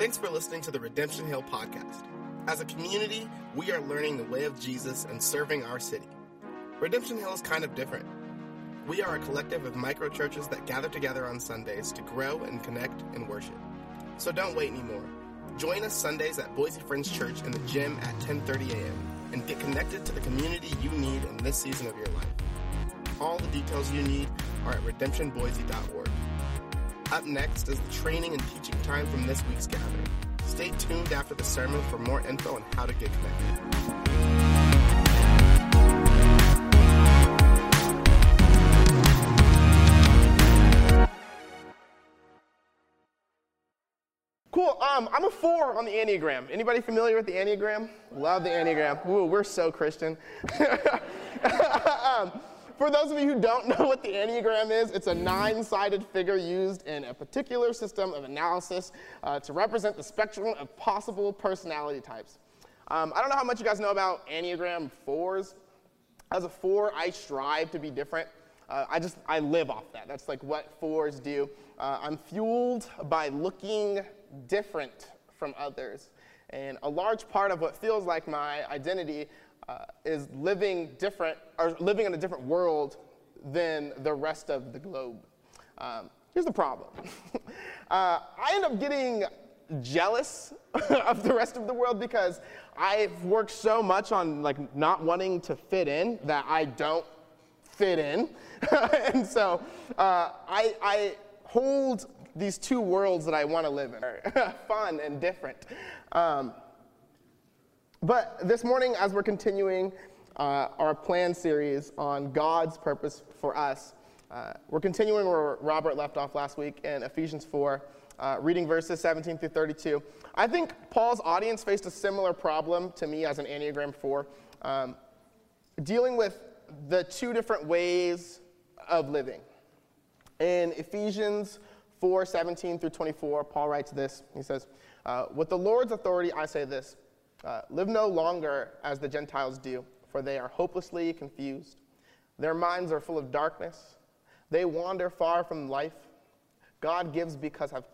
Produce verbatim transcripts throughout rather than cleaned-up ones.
Thanks for listening to the Redemption Hill podcast. As a community, we are learning the way of Jesus and serving our city. Redemption Hill is kind of different. We are a collective of micro-churches that gather together on Sundays to grow and connect and worship. So don't wait anymore. Join us Sundays at Boise Friends Church in the gym at ten thirty a.m. and get connected to the community you need in this season of your life. All the details you need are at redemption boise dot org. Up next is the training and teaching time from this week's gathering. Stay tuned after the sermon for more info on how to get connected. Cool. Um, I'm a four on the Enneagram. Anybody familiar with the Enneagram? Love the Enneagram. Ooh, we're so Christian. um, For those of you who don't know what the Enneagram is, it's a nine-sided figure used in a particular system of analysis uh, to represent the spectrum of possible personality types. Um, I don't know how much you guys know about Enneagram fours. As a four, I strive to be different. Uh, I just, I live off that. That's like what fours do. Uh, I'm fueled by looking different from others. And a large part of what feels like my identity Uh, is living different, or living in a different world than the rest of the globe. Um, here's the problem. uh, I end up getting jealous of the rest of the world because I've worked so much on like not wanting to fit in that I don't fit in. And so uh, I, I hold these two worlds that I want to live in, fun and different. Um, But this morning, as we're continuing uh, our PLAN series on God's purpose for us, uh, we're continuing where Robert left off last week in Ephesians four, uh, reading verses seventeen through thirty-two. I think Paul's audience faced a similar problem to me as an Enneagram four, um, dealing with the two different ways of living. In Ephesians four, seventeen through twenty-four, Paul writes this. He says, uh, with the Lord's authority, I say this. Uh, live no longer as the Gentiles do, for they are hopelessly confused. Their minds are full of darkness. They wander far from life God gives because have,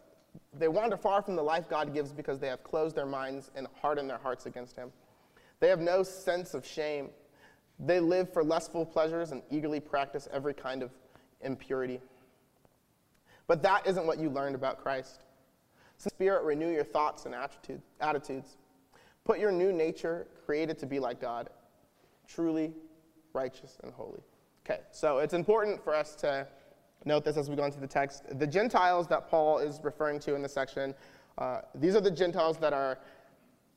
they wander far from the life God gives because they have closed their minds and hardened their hearts against him. They have no sense of shame. They live for lustful pleasures and eagerly practice every kind of impurity. But that isn't what you learned about Christ. Since Spirit, renew your thoughts and attitude, attitudes. Put your new nature, created to be like God, truly righteous and holy. Okay, so it's important for us to note this as we go into the text. The Gentiles that Paul is referring to in this section, uh, these are the Gentiles that are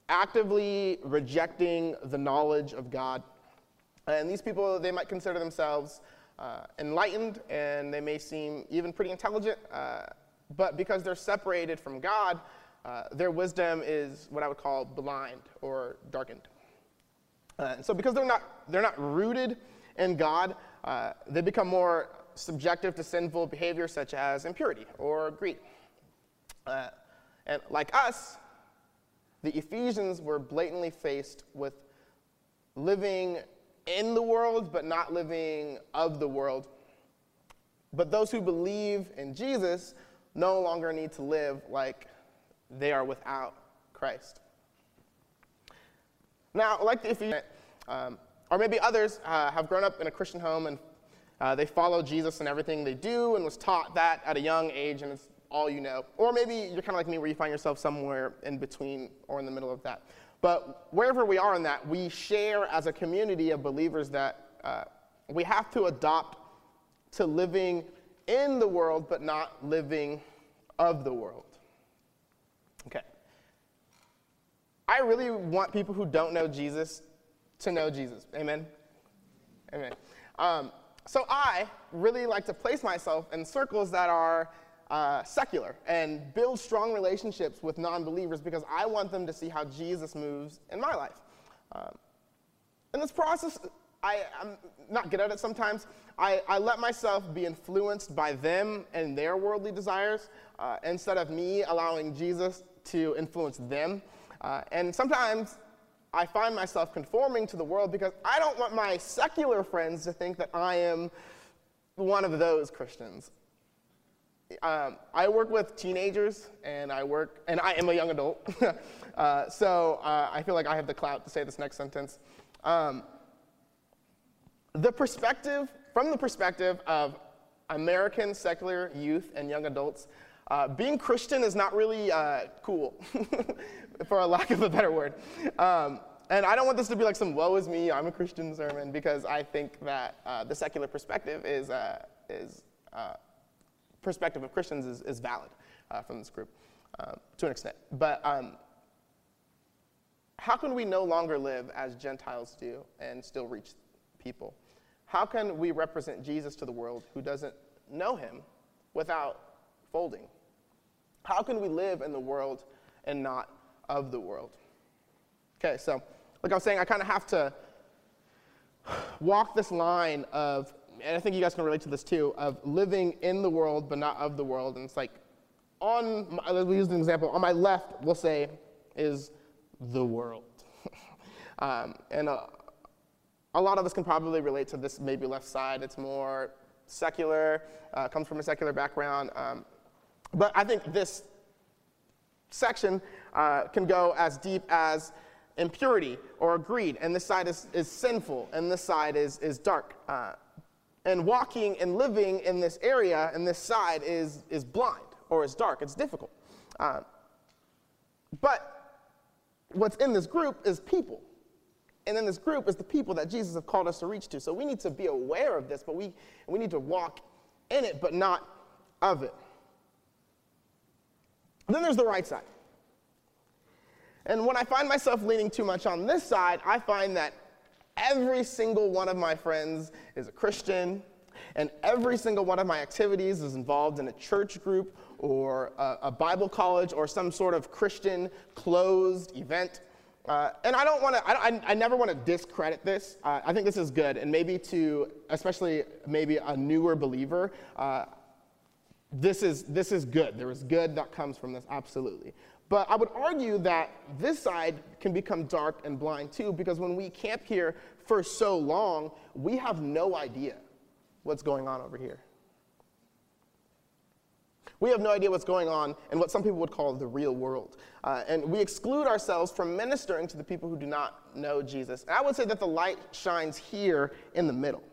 actively rejecting the knowledge of God. And these people, they might consider themselves uh, enlightened, and they may seem even pretty intelligent, uh, but because they're separated from God, Uh, their wisdom is what I would call blind or darkened. Uh, and so because they're not, they're not rooted in God, uh, they become more subjective to sinful behavior such as impurity or greed. Uh, and like us, the Ephesians were blatantly faced with living in the world but not living of the world. But those who believe in Jesus no longer need to live like they are without Christ. Now, like the Ephesians, um, or maybe others uh, have grown up in a Christian home and uh, they follow Jesus in everything they do and was taught that at a young age and it's all you know. Or maybe you're kind of like me where you find yourself somewhere in between or in the middle of that. But wherever we are in that, we share as a community of believers that uh, we have to adopt to living in the world but not living of the world. Okay. I really want people who don't know Jesus to know Jesus. Amen? Amen. Um, so I really like to place myself in circles that are uh, secular and build strong relationships with non-believers because I want them to see how Jesus moves in my life. Um, in this process, I, I'm not good at it sometimes. I, I let myself be influenced by them and their worldly desires uh, instead of me allowing Jesus to influence them. Uh, and sometimes I find myself conforming to the world because I don't want my secular friends to think that I am one of those Christians. Um, I work with teenagers, and I work, and I am a young adult, uh, so uh, I feel like I have the clout to say this next sentence. Um, the perspective, from the perspective of American secular youth and young adults, uh, being Christian is not really uh, cool, for a lack of a better word. Um, and I don't want this to be like some "woe is me, I'm a Christian" sermon, because I think that uh, the secular perspective is uh, is uh, perspective of Christians is, is valid uh, from this group uh, to an extent. But um, how can we no longer live as Gentiles do and still reach people? How can we represent Jesus to the world who doesn't know him without folding? How can we live in the world and not of the world? Okay, so like I was saying, I kind of have to walk this line of, and I think you guys can relate to this too, of living in the world but not of the world. And it's like, on, my, let me use an example. On my left, we'll say, is the world. um, and uh, a lot of us can probably relate to this maybe left side. It's more secular, uh, comes from a secular background. Um, but I think this section uh, can go as deep as impurity or greed. And this side is, is sinful, and this side is, is dark. Uh, and walking and living in this area, and this side is, is blind or is dark. It's difficult. Uh, but what's in this group is people. And in this group is the people that Jesus has called us to reach to. So we need to be aware of this, but we, we need to walk in it, but not of it. And then there's the right side. And when I find myself leaning too much on this side, I find that every single one of my friends is a Christian, and every single one of my activities is involved in a church group or a, a Bible college or some sort of Christian closed event. Uh, and I don't want to, I, I, I never want to discredit this. Uh, I think this is good, and maybe to, especially maybe a newer believer, uh, this is, this is good. There is good that comes from this, absolutely. But I would argue that this side can become dark and blind too, because when we camp here for so long, we have no idea what's going on over here. We have no idea what's going on in what some people would call the real world. Uh, and we exclude ourselves from ministering to the people who do not know Jesus. And I would say that the light shines here in the middle.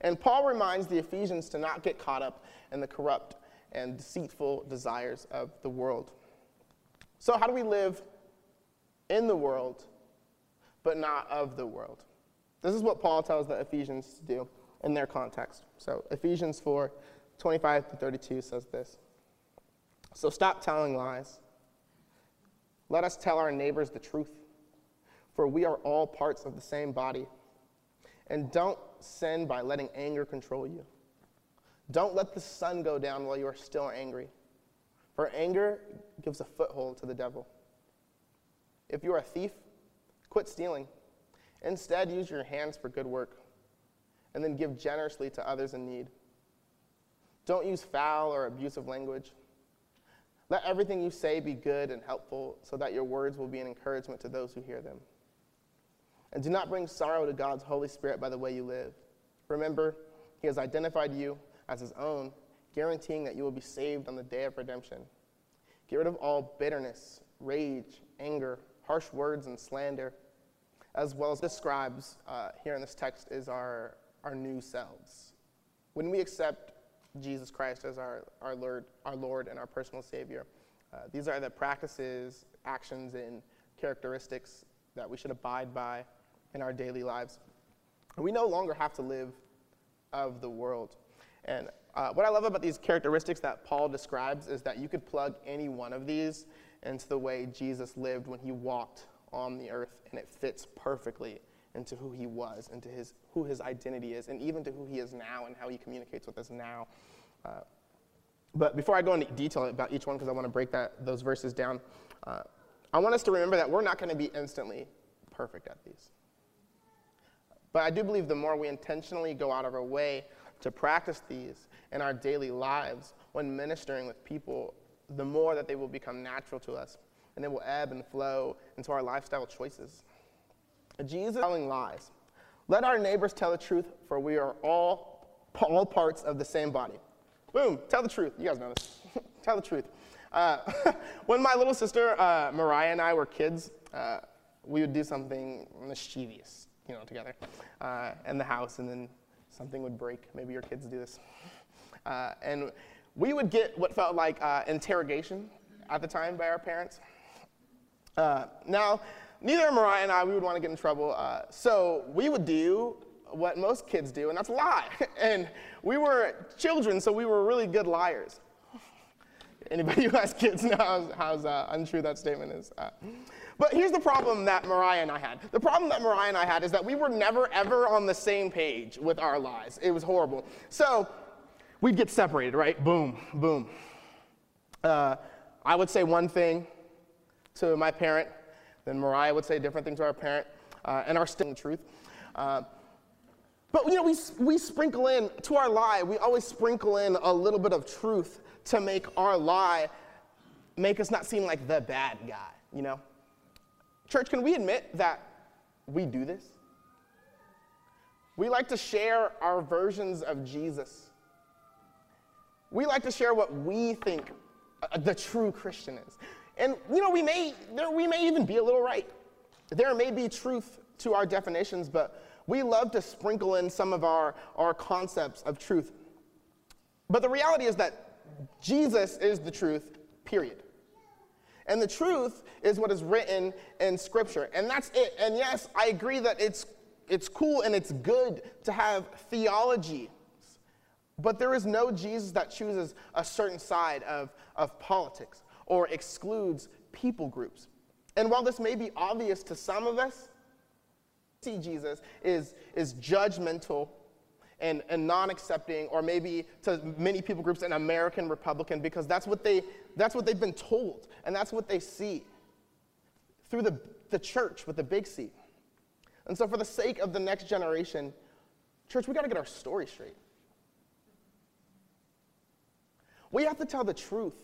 And Paul reminds the Ephesians to not get caught up in the corrupt and deceitful desires of the world. So how do we live in the world but not of the world? This is what Paul tells the Ephesians to do in their context. So Ephesians four twenty-five to thirty-two says this. So stop telling lies. Let us tell our neighbors the truth, for we are all parts of the same body. And don't sin by letting anger control you. Don't let the sun go down while you are still angry, for anger gives a foothold to the devil. If you are a thief, quit stealing. Instead, use your hands for good work, and then give generously to others in need. Don't use foul or abusive language. Let everything you say be good and helpful, so that your words will be an encouragement to those who hear them. And do not bring sorrow to God's Holy Spirit by the way you live. Remember, he has identified you as his own, guaranteeing that you will be saved on the day of redemption. Get rid of all bitterness, rage, anger, harsh words, and slander, as well as describes uh, here in this text is our, our new selves. When we accept Jesus Christ as our, our, Lord, our Lord and our personal Savior, Uh, these are the practices, actions, and characteristics that we should abide by in our daily lives. We no longer have to live of the world. And uh, what I love about these characteristics that Paul describes is that you could plug any one of these into the way Jesus lived when he walked on the earth, and it fits perfectly into who he was, into his, who his identity is, and even to who he is now and how he communicates with us now. Uh, but before I go into detail about each one, because I want to break that, those verses down, uh, I want us to remember that we're not going to be instantly perfect at these. But I do believe the more we intentionally go out of our way to practice these in our daily lives when ministering with people, the more that they will become natural to us, and they will ebb and flow into our lifestyle choices. Jesus telling lies. Let our neighbors tell the truth, for we are all, all parts of the same body. Boom, tell the truth. You guys know this. Tell the truth. Uh, when my little sister, uh, Mariah, and I were kids, uh, we would do something mischievous, you know, together uh, in the house, and then something would break. Maybe your kids do this. Uh, and we would get what felt like uh, interrogation at the time by our parents. Uh, now, neither Mariah and I, we would want to get in trouble, uh, so we would do what most kids do, and that's lie. And we were children, so we were really good liars. Anybody who has kids knows how uh, untrue that statement is. Uh, but here's the problem that Mariah and I had. The problem that Mariah and I had is that we were never, ever on the same page with our lies. It was horrible. So we'd get separated, right? Boom, boom. Uh, I would say one thing to my parent, then Mariah would say a different thing to our parent, uh, and our still truth. Uh, But, you know, we, we sprinkle in, to our lie, we always sprinkle in a little bit of truth to make our lie make us not seem like the bad guy, you know? Church, can we admit that we do this? We like to share our versions of Jesus. We like to share what we think the true Christian is. And, you know, we may, there, we may even be a little right. There may be truth to our definitions, but we love to sprinkle in some of our, our concepts of truth. But the reality is that Jesus is the truth, period. And the truth is what is written in Scripture. And that's it. And yes, I agree that it's, it's cool and it's good to have theology. But there is no Jesus that chooses a certain side of, of politics or excludes people groups. And while this may be obvious to some of us, see Jesus is, is judgmental and, and non-accepting, or maybe to many people groups an American Republican, because that's what, they, that's what they've been told, and that's what they see through the, the church with the big C. And so for the sake of the next generation, church, we got to get our story straight. We have to tell the truth,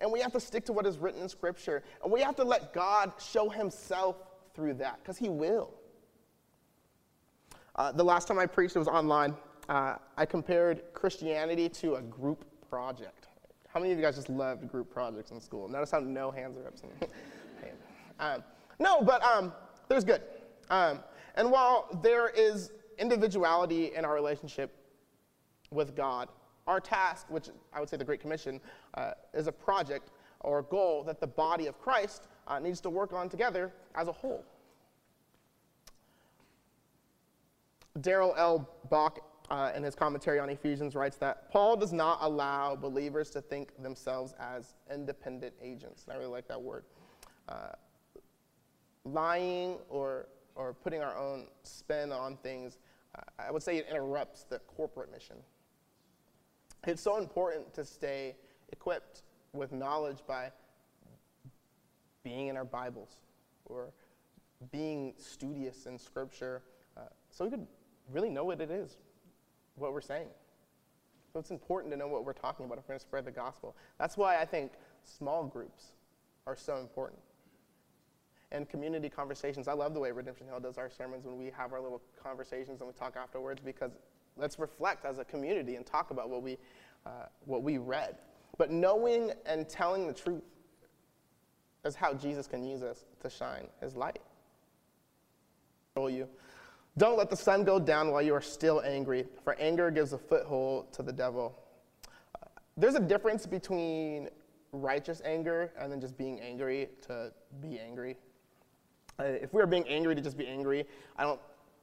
and we have to stick to what is written in Scripture, and we have to let God show himself through that, because he will. Uh, the last time I preached, it was online. Uh, I compared Christianity to a group project. How many of you guys just loved group projects in school? Notice how no hands are up. um, no, but um, there's good. Um, and while there is individuality in our relationship with God, our task, which I would say the Great Commission, uh, is a project or a goal that the body of Christ uh, needs to work on together as a whole. Darrell L. Bock, uh, in his commentary on Ephesians, writes that Paul does not allow believers to think themselves as independent agents. And I really like that word. Uh, lying or, or putting our own spin on things, uh, I would say it interrupts the corporate mission. It's so important to stay equipped with knowledge by being in our Bibles or being studious in Scripture, uh, so we could really know what it is, what we're saying. So it's important to know what we're talking about if we're going to spread the gospel. That's why I think small groups are so important. And community conversations. I love the way Redemption Hill does our sermons when we have our little conversations and we talk afterwards, because let's reflect as a community and talk about what we, uh, what we read. But knowing and telling the truth is how Jesus can use us to shine his light. Don't let the sun go down while you are still angry, for anger gives a foothold to the devil. Uh, there's a difference between righteous anger and then just being angry to be angry. Uh, if we are being angry to just be angry, I don't.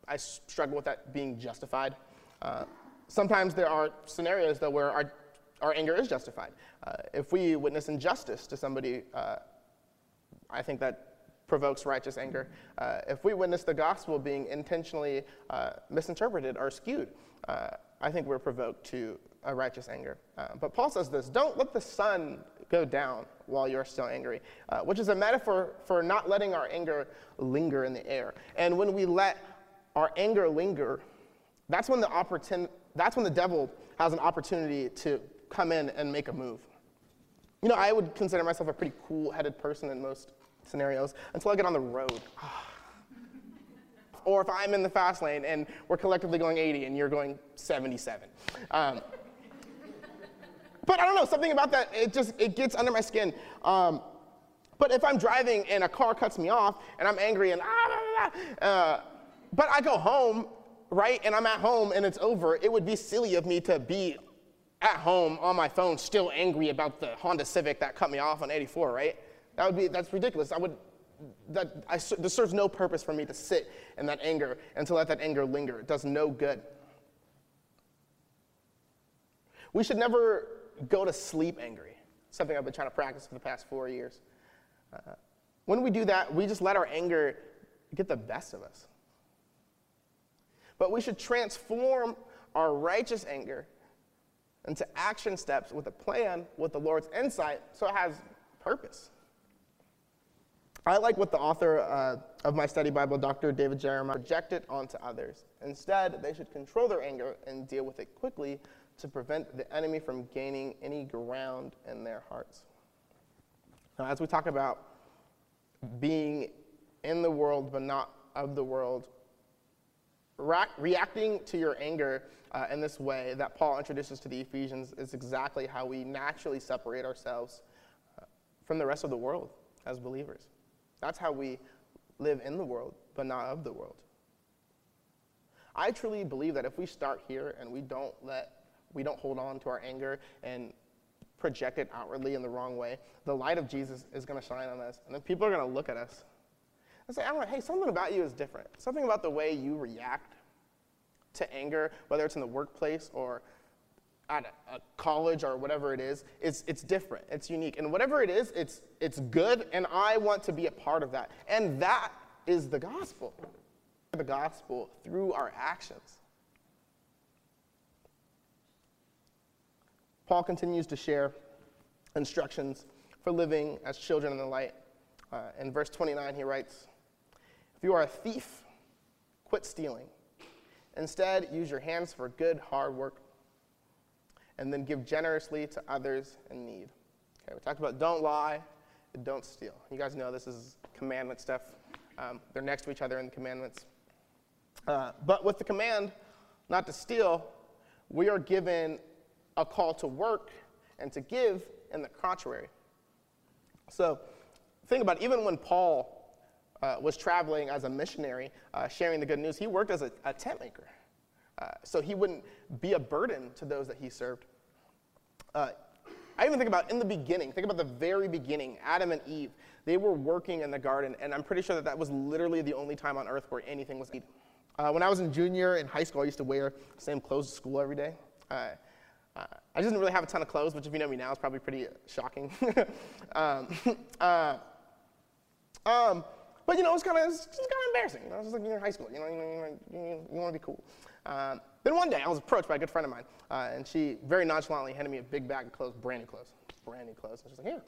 I struggle with that being justified. Uh, sometimes there are scenarios, though, where our Our anger is justified. Uh, if we witness injustice to somebody, uh, I think that provokes righteous anger. Uh, if we witness the gospel being intentionally uh, misinterpreted or skewed, uh, I think we're provoked to a righteous anger. Uh, but Paul says this: don't let the sun go down while you're still angry, uh, which is a metaphor for not letting our anger linger in the air. And when we let our anger linger, that's when the opportun- that's when the devil has an opportunity to come in and make a move. You know, I would consider myself a pretty cool-headed person in most scenarios until I get on the road. Or if I'm in the fast lane and we're collectively going eighty and you're going seventy-seven. Um, But I don't know, something about that, it just, it gets under my skin. Um, but if I'm driving and a car cuts me off and I'm angry and ah, blah, blah, blah, uh, but I go home, right, and I'm at home and it's over, it would be silly of me to be at home on my phone still angry about the Honda Civic that cut me off on eighty-four, right? That would be, that's ridiculous. I would, that, I, this serves no purpose for me to sit in that anger and to let that anger linger. It does no good. We should never go to sleep angry, something I've been trying to practice for the past four years. Uh, when we do that, we just let our anger get the best of us. But we should transform our righteous anger into action steps with a plan, with the Lord's insight, so it has purpose. I like what the author uh, of my study Bible, Doctor David Jeremiah, projected onto others. Instead, they should control their anger and deal with it quickly to prevent the enemy from gaining any ground in their hearts. Now, as we talk about being in the world but not of the world, re- reacting to your anger uh, in this way that Paul introduces to the Ephesians is exactly how we naturally separate ourselves uh, from the rest of the world as believers. That's how we live in the world but not of the world. I truly believe that if we start here and we don't let We don't hold on to our anger and project it outwardly in the wrong way, the light of Jesus is going to shine on us. And then people are going to look at us and say, I don't know, hey, something about you is different. Something about the way you react to anger, whether it's in the workplace or at a, a college or whatever it is, it's, it's different. It's unique. And whatever it is, it's, it's good, and I want to be a part of that. And that is the gospel. The gospel through our actions. Paul continues to share instructions for living as children in the light. Uh, in verse twenty-nine, he writes, if you are a thief, quit stealing. Instead, use your hands for good, hard work, and then give generously to others in need. Okay, we talked about don't lie and don't steal. You guys know this is commandment stuff. Um, they're next to each other in the commandments. Uh, but with the command not to steal, we are given a call to work and to give in the contrary. So think about it. Even when Paul uh, was traveling as a missionary, uh, sharing the good news, he worked as a, a tent maker. Uh, so he wouldn't be a burden to those that he served. Uh, I even think about in the beginning, think about the very beginning, Adam and Eve, they were working in the garden, and I'm pretty sure that that was literally the only time on earth where anything was eaten. Uh, when I was a junior in high school, I used to wear the same clothes to school every day. Uh, Uh, I just didn't really have a ton of clothes, which if you know me now is probably pretty shocking. um, uh, um, but, you know, it's kind of it's, it's kind of embarrassing. You know, it's just like you're in high school. You know, you, you, you want to be cool. Um, then one day I was approached by a good friend of mine, uh, and she very nonchalantly handed me a big bag of clothes, brand new clothes, brand new clothes. And she's like, here,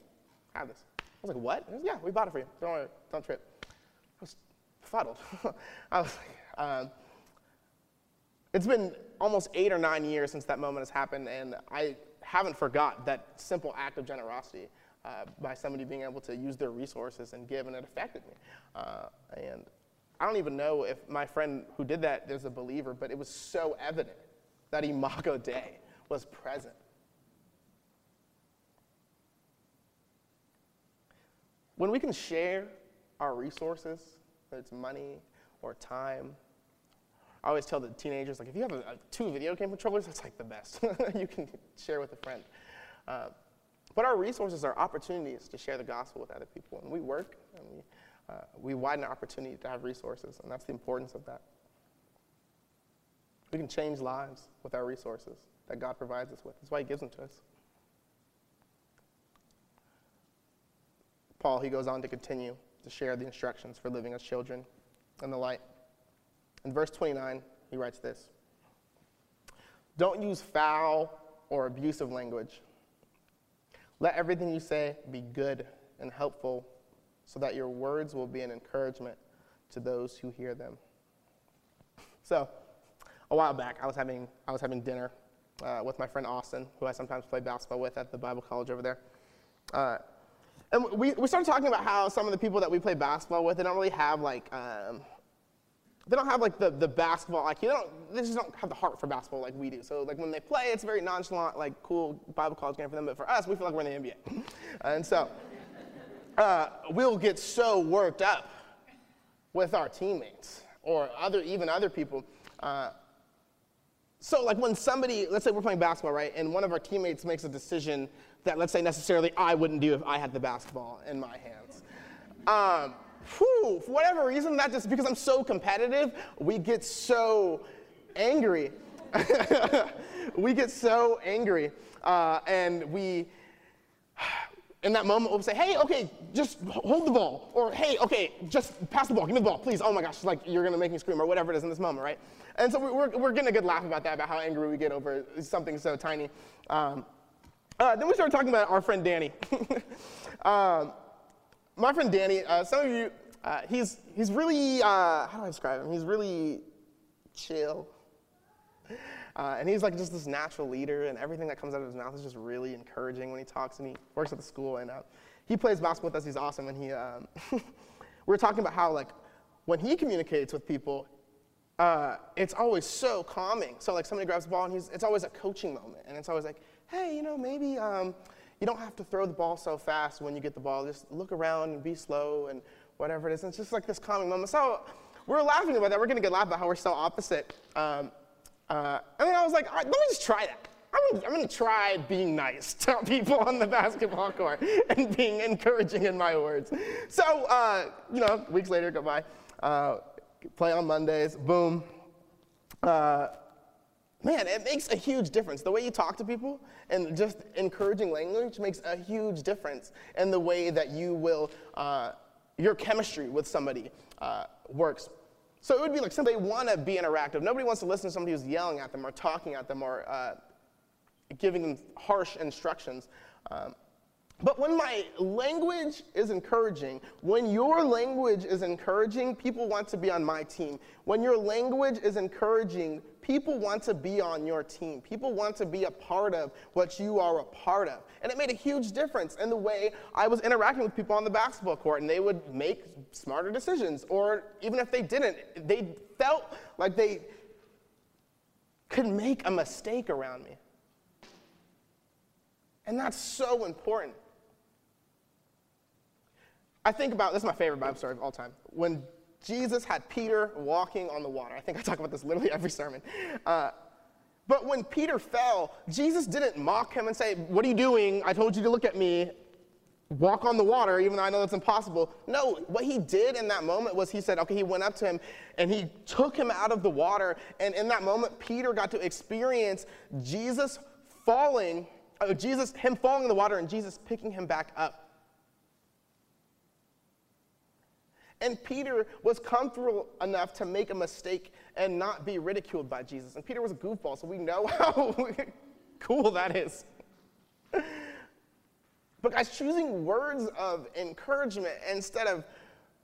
have this. I was like, what? She was, yeah, we bought it for you. Don't worry, don't trip. I was befuddled. I was like, um, it's been almost eight or nine years since that moment has happened, and I haven't forgot that simple act of generosity uh, by somebody being able to use their resources and give, and it affected me. Uh, and I don't even know if my friend who did that is a believer, but it was so evident that Imago Dei was present. When we can share our resources, whether it's money or time, I always tell the teenagers, like, if you have a, a two video game controllers, that's like the best. You can share with a friend. Uh, but our resources are opportunities to share the gospel with other people. And we work, and we, uh, we widen our opportunity to have resources, and that's the importance of that. We can change lives with our resources that God provides us with. That's why he gives them to us. Paul, he goes on to continue to share the instructions for living as children in the light. In verse twenty-nine, he writes this. Don't use foul or abusive language. Let everything you say be good and helpful so that your words will be an encouragement to those who hear them. So, a while back, I was having, I was having dinner uh, with my friend Austin, who I sometimes play basketball with at the Bible college over there. Uh, and we, we started talking about how some of the people that we play basketball with, they don't really have, like, um, they don't have like the, the basketball I Q. They, don't, they just don't have the heart for basketball like we do. So like when they play, it's a very nonchalant, like cool Bible college game for them. But for us, we feel like we're in the N B A. And so uh, we'll get so worked up with our teammates or other even other people. Uh, so like when somebody, let's say we're playing basketball, right? And one of our teammates makes a decision that let's say necessarily I wouldn't do if I had the basketball in my hands. Um, Whew, for whatever reason, not just because I'm so competitive, we get so angry. we get so angry. Uh, and we, in that moment, we'll say, hey, okay, just hold the ball. Or, hey, okay, just pass the ball. Give me the ball, please. Oh, my gosh, like you're going to make me scream or whatever it is in this moment, right? And so we're, we're getting a good laugh about that, about how angry we get over something so tiny. Um, uh, then we started talking about our friend Danny. um, My friend Danny, uh, some of you, uh, he's he's really, uh, how do I describe him? He's really chill. Uh, and he's like just this natural leader, and everything that comes out of his mouth is just really encouraging when he talks, and he works at the school, and uh, he plays basketball with us. He's awesome, and he, um, we were talking about how like when he communicates with people, uh, it's always so calming. So like somebody grabs the ball, and he's it's always a coaching moment, and it's always like, hey, you know, maybe, um, you don't have to throw the ball so fast when you get the ball. Just look around and be slow and whatever it is. And it's just like this calming moment. So we were laughing about that. We're going to get laughed about how we're so opposite. Um, uh, and then I was like, all right, let me just try that. I'm going to try being nice to people on the basketball court and being encouraging in my words. So, uh, you know, weeks later, go by. Uh, play on Mondays. Boom. Uh, Man, it makes a huge difference. The way you talk to people and just encouraging language makes a huge difference in the way that you will, uh, your chemistry with somebody uh, works. So it would be like somebody want to be interactive. Nobody wants to listen to somebody who's yelling at them or talking at them or uh, giving them harsh instructions. Um, but when my language is encouraging, when your language is encouraging, people want to be on my team. When your language is encouraging, people want to be on your team. People want to be a part of what you are a part of. And it made a huge difference in the way I was interacting with people on the basketball court, and they would make smarter decisions. Or even if they didn't, they felt like they could make a mistake around me. And that's so important. I think about, this is my favorite Bible story of all time. When Jesus had Peter walking on the water. I think I talk about this literally every sermon. Uh, but when Peter fell, Jesus didn't mock him and say, what are you doing? I told you to look at me. Walk on the water, even though I know that's impossible. No, what he did in that moment was he said, okay, he went up to him, and he took him out of the water. And in that moment, Peter got to experience Jesus falling, uh, Jesus, him falling in the water and Jesus picking him back up. And Peter was comfortable enough to make a mistake and not be ridiculed by Jesus. And Peter was a goofball, so we know how cool that is. But guys, choosing words of encouragement instead of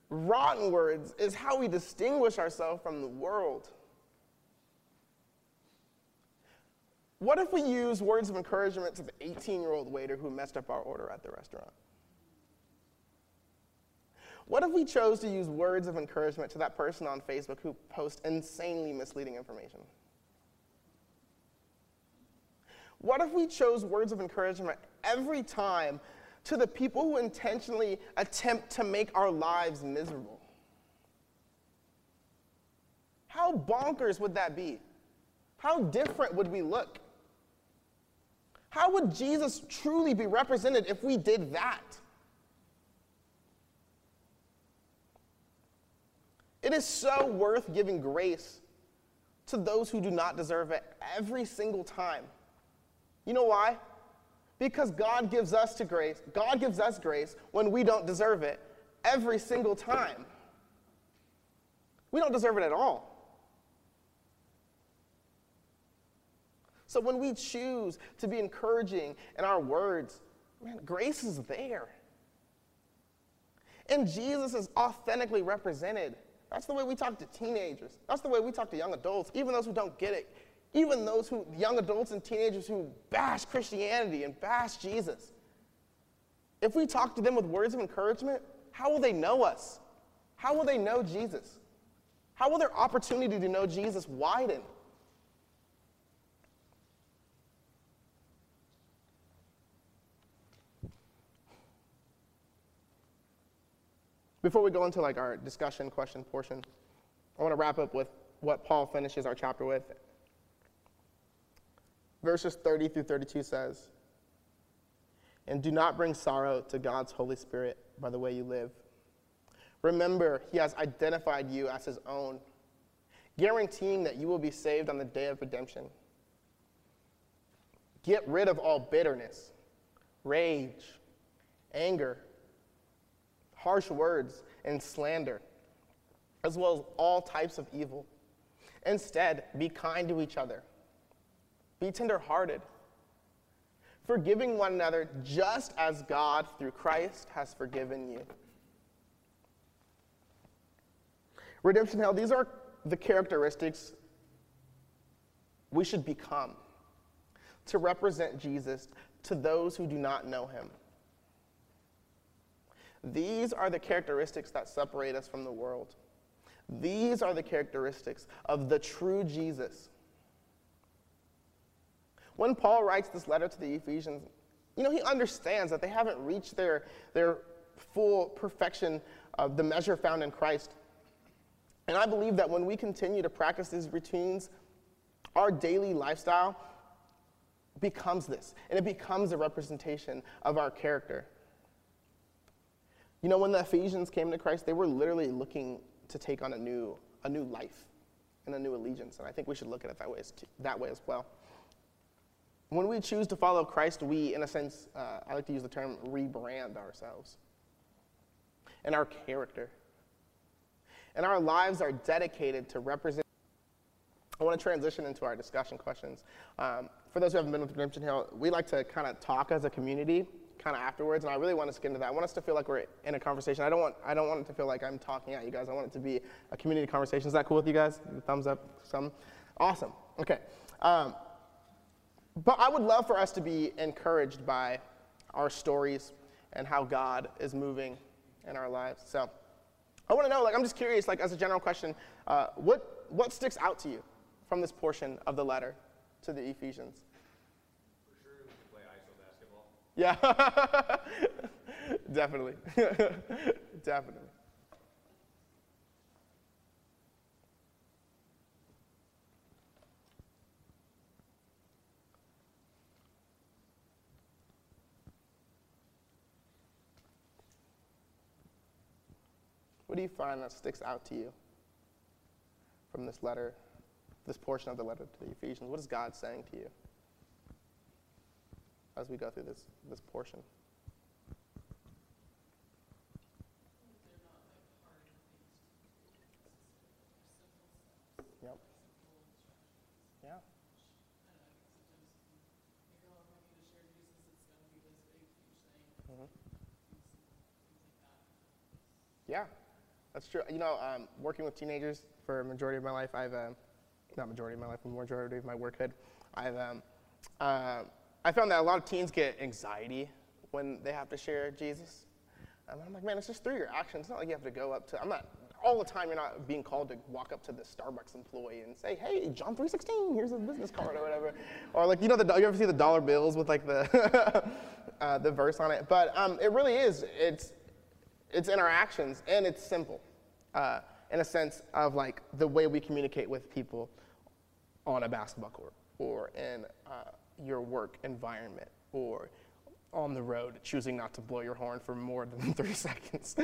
rotten words is how we distinguish ourselves from the world. What if we use words of encouragement to the eighteen-year-old waiter who messed up our order at the restaurant? What if we chose to use words of encouragement to that person on Facebook who posts insanely misleading information? What if we chose words of encouragement every time to the people who intentionally attempt to make our lives miserable? How bonkers would that be? How different would we look? How would Jesus truly be represented if we did that? It is so worth giving grace to those who do not deserve it every single time. You know why? Because God gives us to grace. God gives us grace when we don't deserve it every single time. We don't deserve it at all. So when we choose to be encouraging in our words, man, grace is there. And Jesus is authentically represented. That's the way we talk to teenagers. That's the way we talk to young adults, even those who don't get it. Even those who, young adults and teenagers who bash Christianity and bash Jesus. If we talk to them with words of encouragement, how will they know us? How will they know Jesus? How will their opportunity to know Jesus widen? Before we go into like our discussion question portion, I want to wrap up with what Paul finishes our chapter with. Verses thirty through thirty-two says, "And do not bring sorrow to God's Holy Spirit by the way you live. Remember, he has identified you as his own, guaranteeing that you will be saved on the day of redemption. Get rid of all bitterness, rage, anger, harsh words, and slander, as well as all types of evil. Instead, be kind to each other. Be tenderhearted, forgiving one another just as God, through Christ, has forgiven you." Redemption Hill, these are the characteristics we should become to represent Jesus to those who do not know him. These are the characteristics that separate us from the world. These are the characteristics of the true Jesus. When Paul writes this letter to the Ephesians, you know, he understands that they haven't reached their, their full perfection of the measure found in Christ. And I believe that when we continue to practice these routines, our daily lifestyle becomes this, and it becomes a representation of our character. You know, when the Ephesians came to Christ, they were literally looking to take on a new, a new life and a new allegiance, and I think we should look at it that way as, that way as well. When we choose to follow Christ, we, in a sense, uh, I like to use the term, rebrand ourselves and our character. And our lives are dedicated to represent. I want to transition into our discussion questions. Um, for those who haven't been with Redemption Hill, we like to kind of talk as a community kind of afterwards, and I really want us to get into that. I want us to feel like we're in a conversation. I don't want I don't want it to feel like I'm talking at you guys. I want it to be a community conversation. Is that cool with you guys? Thumbs up, some? Awesome, okay. Um, but I would love for us to be encouraged by our stories and how God is moving in our lives. So I want to know, like, I'm just curious, like, as a general question, uh, what, what sticks out to you from this portion of the letter to the Ephesians? For sure, we can play I S O basketball. Yeah, definitely, definitely. What do you find that sticks out to you from this letter, this portion of the letter to the Ephesians? What is God saying to you as we go through this, this portion? Yep. Yeah. Mm-hmm. Yeah. That's true. You know, um, working with teenagers for a majority of my life, I've, um, not majority of my life, but majority of my workhood, I've, um, uh, I found that a lot of teens get anxiety when they have to share Jesus. And I'm like, man, it's just through your actions. It's not like you have to go up to, I'm not, all the time you're not being called to walk up to the Starbucks employee and say, hey, John three sixteen, here's a business card or whatever. Or like, you know, the, you ever see the dollar bills with like the, uh, the verse on it? But um, it really is, it's, it's in our actions, and it's simple uh, in a sense of like the way we communicate with people on a basketball court or in uh, your work environment or on the road, choosing not to blow your horn for more than three seconds.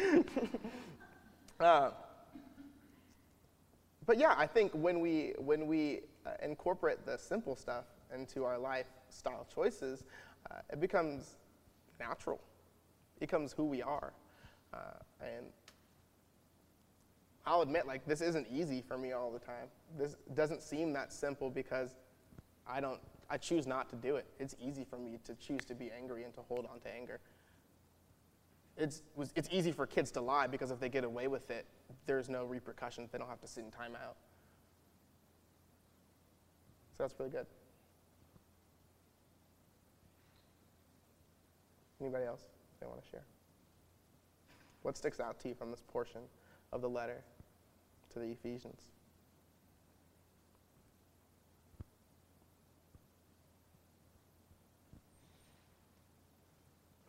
uh, but yeah, I think when we, when we uh, incorporate the simple stuff into our lifestyle choices, uh, it becomes natural. It becomes who we are. Uh, and I'll admit, like, this isn't easy for me all the time. This doesn't seem that simple because I don't, I choose not to do it. It's easy for me to choose to be angry and to hold on to anger. It's, was, it's easy for kids to lie because if they get away with it, there's no repercussions. They don't have to sit in timeout. So that's really good. Anybody else they want to share? What sticks out to you from this portion of the letter to the Ephesians.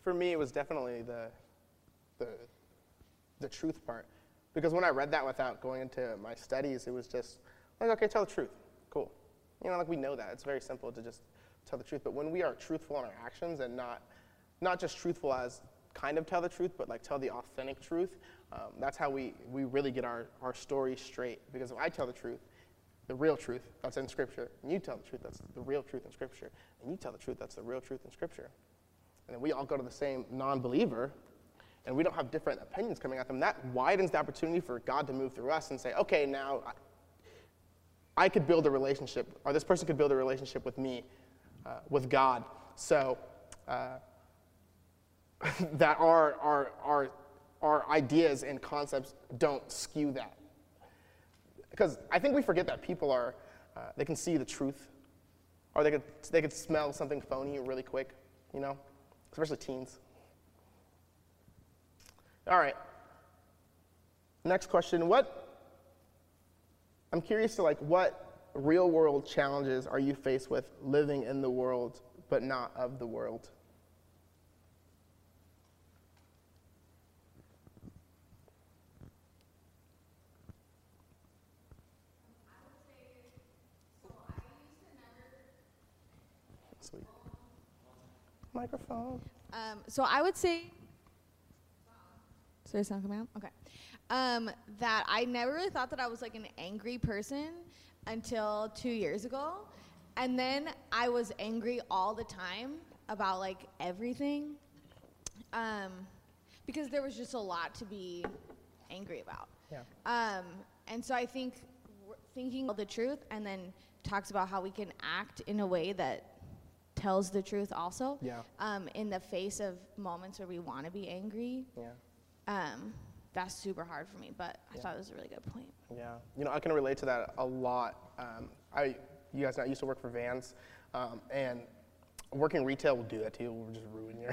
For me, it was definitely the, the, the truth part. Because when I read that without going into my studies, it was just like, okay, tell the truth. Cool. You know, like we know that. It's very simple to just tell the truth. But when we are truthful in our actions and not, not just truthful as kind of tell the truth, but like tell the authentic truth, um, that's how we, we really get our, our story straight. Because if I tell the truth, the real truth that's in Scripture, and you tell the truth that's the real truth in Scripture, and you tell the truth that's the real truth in Scripture, and then we all go to the same non-believer, and we don't have different opinions coming at them, that widens the opportunity for God to move through us and say, okay, now I, I could build a relationship, or this person could build a relationship with me, uh, with God. So uh, that our, our, our, our ideas and concepts don't skew that. Because I think we forget that people are, uh, they can see the truth, or they could, they could smell something phony really quick, you know, especially teens. All right, next question. What, I'm curious to like, what real world challenges are you faced with living in the world, but not of the world? Sweet. Microphone. Um, so I would say, so it's not coming out? Okay. Um, that I never really thought that I was like an angry person until two years ago. And then I was angry all the time about like everything. Um, because there was just a lot to be angry about. Yeah. Um, and so I think thinking of the truth and then talks about how we can act in a way that tells the truth also. Yeah. Um, in the face of moments where we want to be angry. Yeah. Um, that's super hard for me, but I yeah. thought it was a really good point. Yeah, you know, I can relate to that a lot. Um, I, you guys know, I used to work for Vans, um, and working retail will do that to you. We'll just ruin your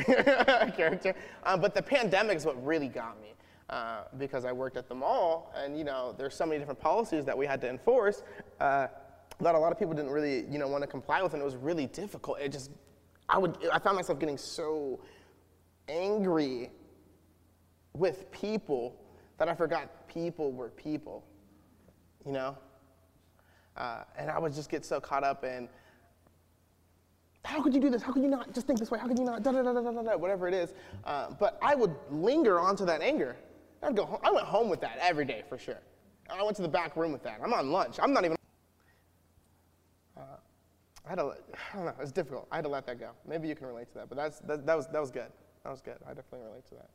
character. Um, but the pandemic is what really got me, uh, because I worked at the mall, and you know, there's so many different policies that we had to enforce uh, that a lot of people didn't really, you know, want to comply with, and it was really difficult. It just, I would, I found myself getting so angry with people that I forgot people were people, you know? Uh, and I would just get so caught up in, how could you do this? How could you not just think this way? How could you not, da da da da da da, whatever it is. Uh, but I would linger onto that anger. I'd go home. I went home with that every day for sure. I went to the back room with that. I'm on lunch. I'm not even, uh, I had to, I don't know, it's difficult. I had to let that go. Maybe you can relate to that, but that's, that, that was, that was good. That was good. I definitely relate to that.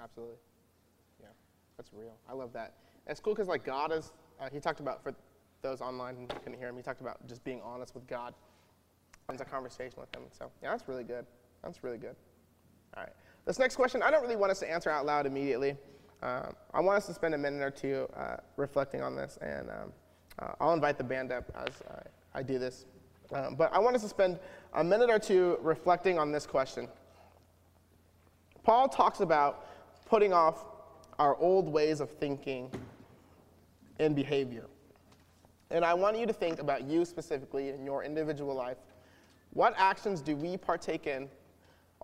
Absolutely. Yeah, that's real. I love that. And it's cool because like God is, uh, he talked about, for those online who couldn't hear him, he talked about just being honest with God. It's a conversation with him. So yeah, that's really good. That's really good. All right. This next question, I don't really want us to answer out loud immediately. Um, I want us to spend a minute or two uh, reflecting on this, and um, uh, I'll invite the band up as I, I do this. Um, but I want us to spend a minute or two reflecting on this question. Paul talks about putting off our old ways of thinking and behavior. And I want you to think about you specifically in your individual life. What actions do we partake in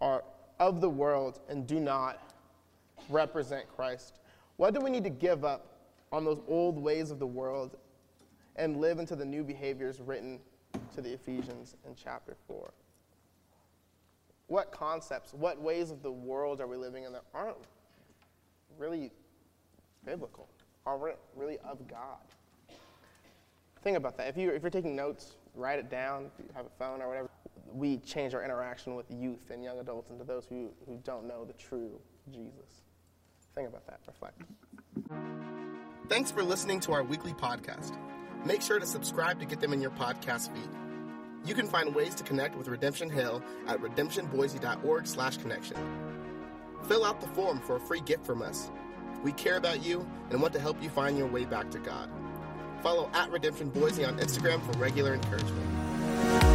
are of the world and do not represent Christ? What do we need to give up on those old ways of the world and live into the new behaviors written to the Ephesians in chapter four? What concepts, what ways of the world are we living in that aren't really biblical, are really of God? Think about that. If you if you're taking notes, write it down, have a phone or whatever. We change our interaction with youth and young adults and to those who, who don't know the true Jesus. Think about that. Reflect. Thanks for listening to our weekly podcast. Make sure to subscribe to get them in your podcast feed. You can find ways to connect with Redemption Hill at redemption boise dot org slash connection. Fill out the form for a free gift from us. We care about you and want to help you find your way back to God. Follow at Redemption Boise on Instagram for regular encouragement.